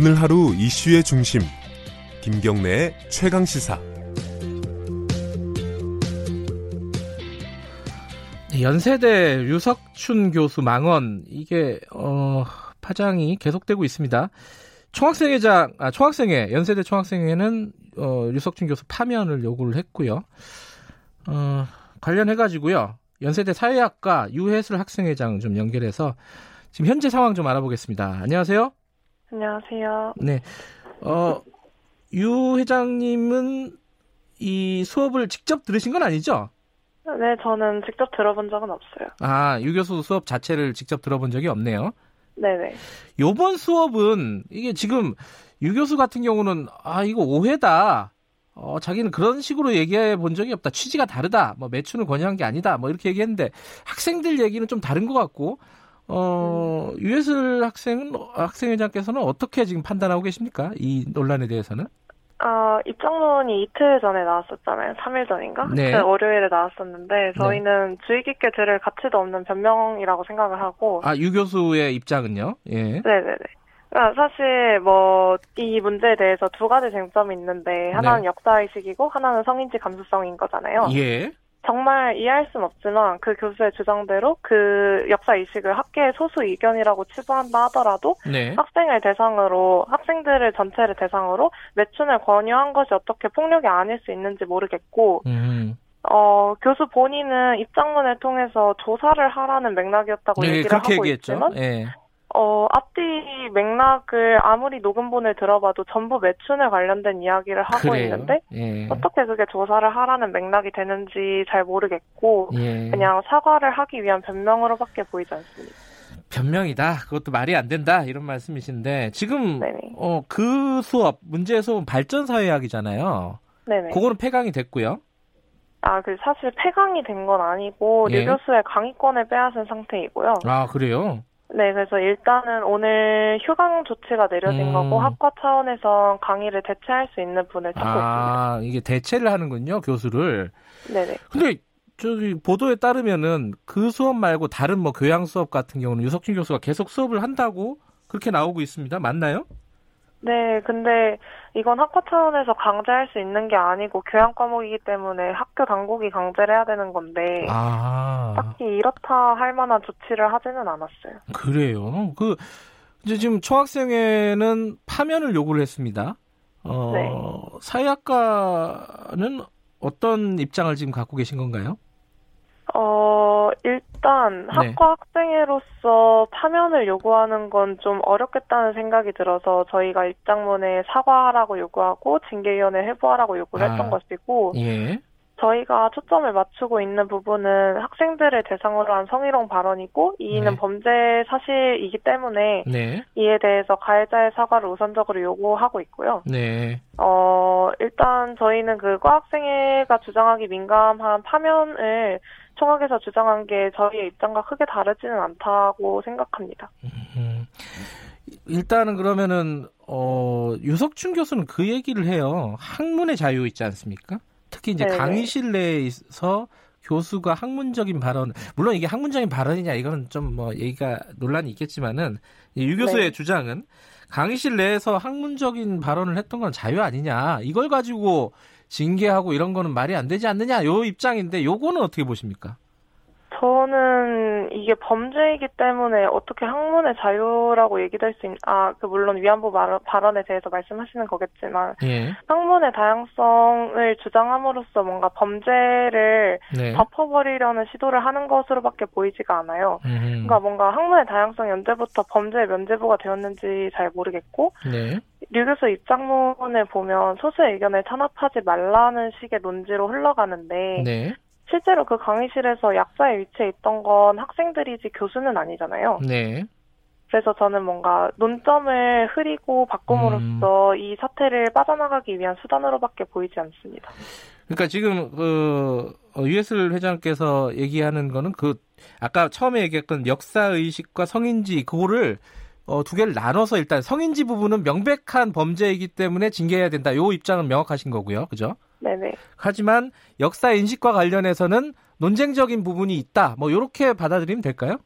오늘 하루 이슈의 중심, 김경래의 최강시사. 연세대 류석춘 교수 망언, 이게 파장이 계속되고 있습니다. 총학생회, 연세대 총학생회는 류석춘 교수 파면을 요구를 했고요. 관련해가지고요, 연세대 사회학과 유해술 학생회장 좀 연결해서 지금 현재 상황 좀 알아보겠습니다. 안녕하세요. 안녕하세요. 네, 유 회장님은 이 수업을 직접 들으신 건 아니죠? 네, 저는 직접 들어본 적은 없어요. 아, 유 교수 수업 자체를 직접 들어본 적이 없네요. 네네. 요번 수업은 이게 지금 유 교수 같은 경우는 이거 오해다. 자기는 그런 식으로 얘기해 본 적이 없다. 취지가 다르다. 뭐 매춘을 권유한 게 아니다. 뭐 이렇게 얘기했는데 학생들 얘기는 좀 다른 것 같고 유예슬 학생회장께서는 어떻게 지금 판단하고 계십니까? 이 논란에 대해서는? 입장론이 이틀 전에 나왔었잖아요. 3일 전인가? 네. 그 월요일에 나왔었는데 저희는 주의 깊게 들을 가치도 없는 변명이라고 생각을 하고. 아, 유 교수의 입장은요? 예. 네네네. 사실 이 문제에 대해서 두 가지 쟁점이 있는데 하나는 역사의식이고 하나는 성인지 감수성인 거잖아요. 예. 정말 이해할 순 없지만 그 교수의 주장대로 그 역사의식을 학계의 소수 이견이라고 치부한다 하더라도 학생을 대상으로, 학생들을 전체를 대상으로 매춘을 권유한 것이 어떻게 폭력이 아닐 수 있는지 모르겠고 교수 본인은 입장문을 통해서 조사를 하라는 맥락이었다고 얘기를 하고 얘기했죠. 있지만 앞뒤 맥락을 아무리 녹음본을 들어봐도 전부 매춘에 관련된 이야기를 하고 있는데 어떻게 그게 조사를 하라는 맥락이 되는지 잘 모르겠고 그냥 사과를 하기 위한 변명으로밖에 보이지 않습니다. 변명이다. 그것도 말이 안 된다. 이런 말씀이신데 지금 그 수업, 문제의 수업은 발전사회학이잖아요. 네네. 그거는 폐강이 됐고요. 사실 폐강이 된 건 아니고 류 교수의 강의권을 빼앗은 상태이고요. 아, 그래요? 네, 그래서 일단은 오늘 휴강 조치가 내려진 거고 학과 차원에서 강의를 대체할 수 있는 분을 찾고 있습니다. 아, 이게 대체를 하는군요, 교수를. 네네. 근데 저기 보도에 따르면은 그 수업 말고 다른 교양 수업 같은 경우는 류석춘 교수가 계속 수업을 한다고 그렇게 나오고 있습니다. 맞나요? 네, 근데 이건 학과 차원에서 강제할 수 있는 게 아니고 교양 과목이기 때문에 학교 당국이 강제를 해야 되는 건데 딱히 이렇다 할 만한 조치를 하지는 않았어요. 그래요. 이제 지금 총학생회는 파면을 요구를 했습니다. 사회학과는 어떤 입장을 지금 갖고 계신 건가요? 일단 학과 학생회로서 파면을 요구하는 건 좀 어렵겠다는 생각이 들어서 저희가 입장문에 사과하라고 요구하고 징계위원회 해부하라고 요구를 했던 것이고 저희가 초점을 맞추고 있는 부분은 학생들을 대상으로 한 성희롱 발언이고 이는 범죄 사실이기 때문에 이에 대해서 가해자의 사과를 우선적으로 요구하고 있고요. 네. 일단 저희는 그 과학생회가 주장하기 민감한 파면을 총학에서 주장한 게 저희의 입장과 크게 다르지는 않다고 생각합니다. 일단은 그러면은 류석춘 교수는 그 얘기를 해요. 학문의 자유 있지 않습니까? 특히 이제 강의실 내에서 교수가 학문적인 발언, 물론 이게 학문적인 발언이냐 이건 좀 얘기가 논란이 있겠지만은 유 교수의 주장은 강의실 내에서 학문적인 발언을 했던 건 자유 아니냐, 이걸 가지고 징계하고 이런 거는 말이 안 되지 않느냐, 요 입장인데 요거는 어떻게 보십니까? 저는 이게 범죄이기 때문에 어떻게 학문의 자유라고 얘기될 수 있는, 물론 위안부 발언에 대해서 말씀하시는 거겠지만, 학문의 다양성을 주장함으로써 뭔가 범죄를 덮어버리려는 시도를 하는 것으로밖에 보이지가 않아요. 그러니까 뭔가 학문의 다양성이 언제부터 범죄의 면제부가 되었는지 잘 모르겠고, 류 교수 입장문을 보면 소수의 의견을 탄압하지 말라는 식의 논지로 흘러가는데, 실제로 그 강의실에서 약사의 위치에 있던 건 학생들이지 교수는 아니잖아요. 네. 그래서 저는 뭔가 논점을 흐리고 바꿈으로써 이 사태를 빠져나가기 위한 수단으로밖에 보이지 않습니다. 그러니까 지금 유해슬 회장께서 얘기하는 거는 아까 처음에 얘기했던 역사의식과 성인지, 그거를 두 개를 나눠서 일단 성인지 부분은 명백한 범죄이기 때문에 징계해야 된다. 이 입장은 명확하신 거고요. 그죠? 네네. 하지만 역사 인식과 관련해서는 논쟁적인 부분이 있다. 이렇게 받아들이면 될까요?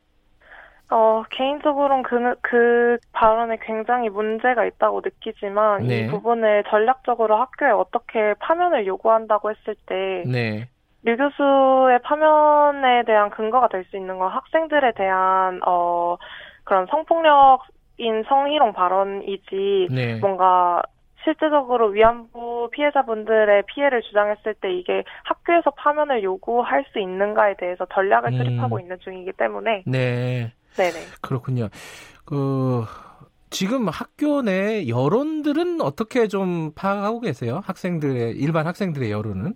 개인적으로는 그 발언에 굉장히 문제가 있다고 느끼지만 네. 이 부분을 전략적으로 학교에 어떻게 파면을 요구한다고 했을 때 네. 류 교수의 파면에 대한 근거가 될 수 있는 건 학생들에 대한 그런 성폭력인 성희롱 발언이지 네. 뭔가 실제적으로 위안부 피해자분들의 피해를 주장했을 때 이게 학교에서 파면을 요구할 수 있는가에 대해서 전략을 수립하고 있는 중이기 때문에 네. 네네. 그렇군요. 지금 학교 내 여론들은 어떻게 좀 파악하고 계세요? 일반 학생들의 여론은?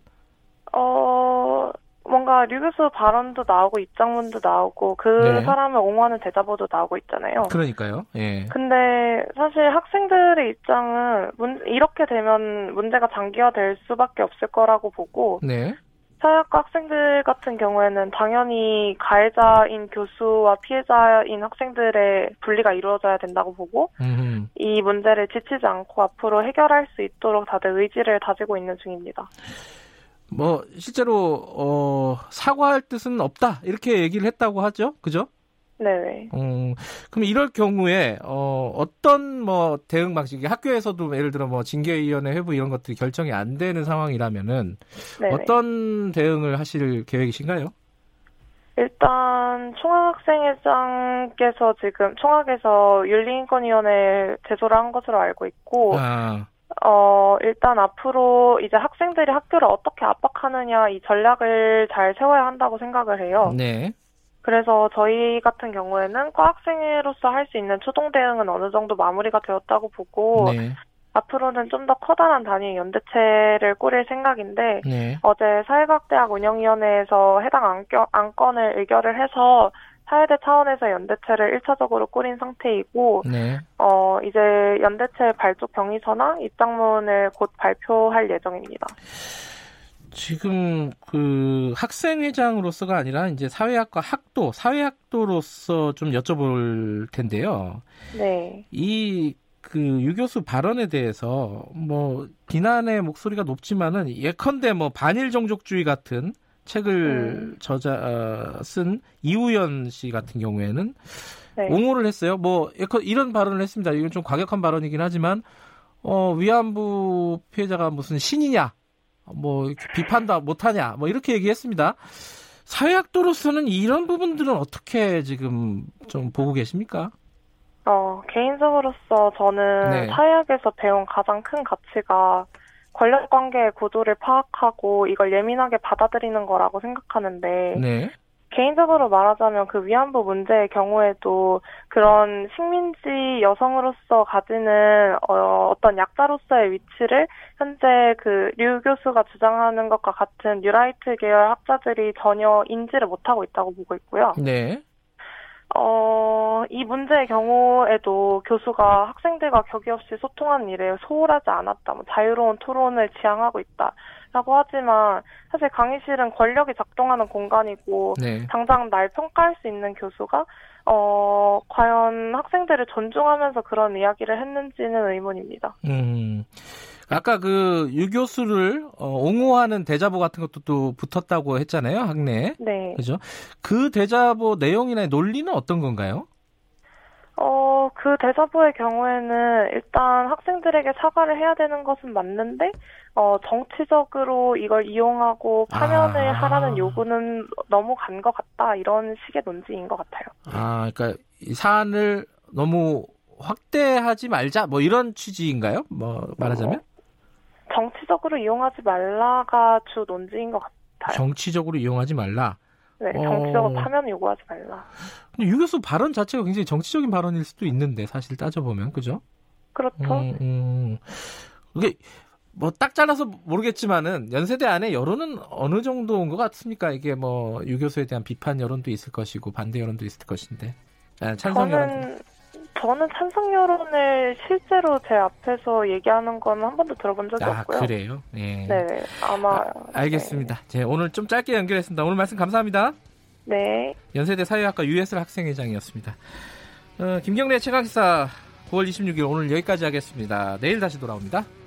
뭔가 류 교수 발언도 나오고 입장문도 나오고 그 네. 사람을 옹호하는 대자보도 나오고 있잖아요. 그러니까요. 예. 근데 사실 학생들의 입장은 이렇게 되면 문제가 장기화될 수밖에 없을 거라고 보고 네. 사회학과 학생들 같은 경우에는 당연히 가해자인 교수와 피해자인 학생들의 분리가 이루어져야 된다고 보고 이 문제를 지치지 않고 앞으로 해결할 수 있도록 다들 의지를 다지고 있는 중입니다. 뭐 실제로 사과할 뜻은 없다 이렇게 얘기를 했다고 하죠, 그죠? 네. 그럼 이럴 경우에 어떤 뭐 대응 방식이 학교에서도 예를 들어 뭐 징계위원회 회부 이런 것들이 결정이 안 되는 상황이라면은 네네. 어떤 대응을 하실 계획이신가요? 일단 총학생회장께서 지금 총학에서 윤리인권위원회 제소를 한 것으로 알고 있고. 아. 일단 앞으로 이제 학생들이 학교를 어떻게 압박하느냐 이 전략을 잘 세워야 한다고 생각을 해요. 네. 그래서 저희 같은 경우에는 과학생으로서 할 수 있는 초동 대응은 어느 정도 마무리가 되었다고 보고 네. 앞으로는 좀 더 커다란 단위의 연대체를 꾸릴 생각인데 네. 어제 사회과학대학 운영위원회에서 해당 안건을 의결을 해서 사회대 차원에서 연대체를 1차적으로 꾸린 상태이고 네. 이제 연대체 발족 경위서나 입장문을 곧 발표할 예정입니다. 지금 그 학생회장으로서가 아니라 이제 사회학과 사회학도로서 좀 여쭤볼 텐데요. 네. 이 그 유 교수 발언에 대해서 뭐 비난의 목소리가 높지만은 예컨대 뭐 반일 정족주의 같은 책을 쓴 이우연 씨 같은 경우에는 네. 옹호를 했어요. 뭐 이런 발언을 했습니다. 이건 좀 과격한 발언이긴 하지만 위안부 피해자가 무슨 신이냐, 뭐 비판도 못하냐, 뭐 이렇게 얘기했습니다. 사회학도로서는 이런 부분들은 어떻게 지금 좀 보고 계십니까? 개인적으로서 저는 네. 사회학에서 배운 가장 큰 가치가 권력관계의 구조를 파악하고 이걸 예민하게 받아들이는 거라고 생각하는데 네. 개인적으로 말하자면 그 위안부 문제의 경우에도 그런 식민지 여성으로서 가지는 어떤 약자로서의 위치를 현재 그 류 교수가 주장하는 것과 같은 뉴라이트 계열 학자들이 전혀 인지를 못하고 있다고 보고 있고요. 네. 이 문제의 경우에도 교수가 학생들과 격의 없이 소통하는 일에 소홀하지 않았다, 뭐 자유로운 토론을 지향하고 있다라고 하지만 사실 강의실은 권력이 작동하는 공간이고 네. 당장 날 평가할 수 있는 교수가 과연 학생들을 존중하면서 그런 이야기를 했는지는 의문입니다. 아까 그 유 교수를 옹호하는 대자보 같은 것도 또 붙었다고 했잖아요, 학내에. 네. 그죠? 그 대자보 내용이나 논리는 어떤 건가요? 그 대자보의 경우에는 일단 학생들에게 사과를 해야 되는 것은 맞는데, 정치적으로 이걸 이용하고 파면을 하라는 요구는 너무 간 것 같다, 이런 식의 논지인 것 같아요. 아, 그러니까 이 사안을 너무 확대하지 말자, 뭐 이런 취지인가요? 뭐 말하자면? 정치적으로 이용하지 말라가 주 논지인 것 같아요. 정치적으로 이용하지 말라? 네, 정치적으로 파면 요구하지 말라. 근데 유 교수 발언 자체가 굉장히 정치적인 발언일 수도 있는데, 사실 따져보면, 그죠? 그렇죠. 이게 뭐 딱 잘라서 모르겠지만은, 연세대 안에 여론은 어느 정도인 것 같습니까? 이게 뭐, 유 교수에 대한 비판 여론도 있을 것이고, 반대 여론도 있을 것인데. 아, 찬성 여론도. 저는 찬성 여론을 실제로 제 앞에서 얘기하는 건 한 번도 들어본 적이 없고요. 그래요? 예. 네. 아마. 알겠습니다. 네. 오늘 좀 짧게 연결했습니다. 오늘 말씀 감사합니다. 네. 연세대 사회학과 유해술 학생회장이었습니다. 김경래 최강시사 9월 26일 오늘 여기까지 하겠습니다. 내일 다시 돌아옵니다.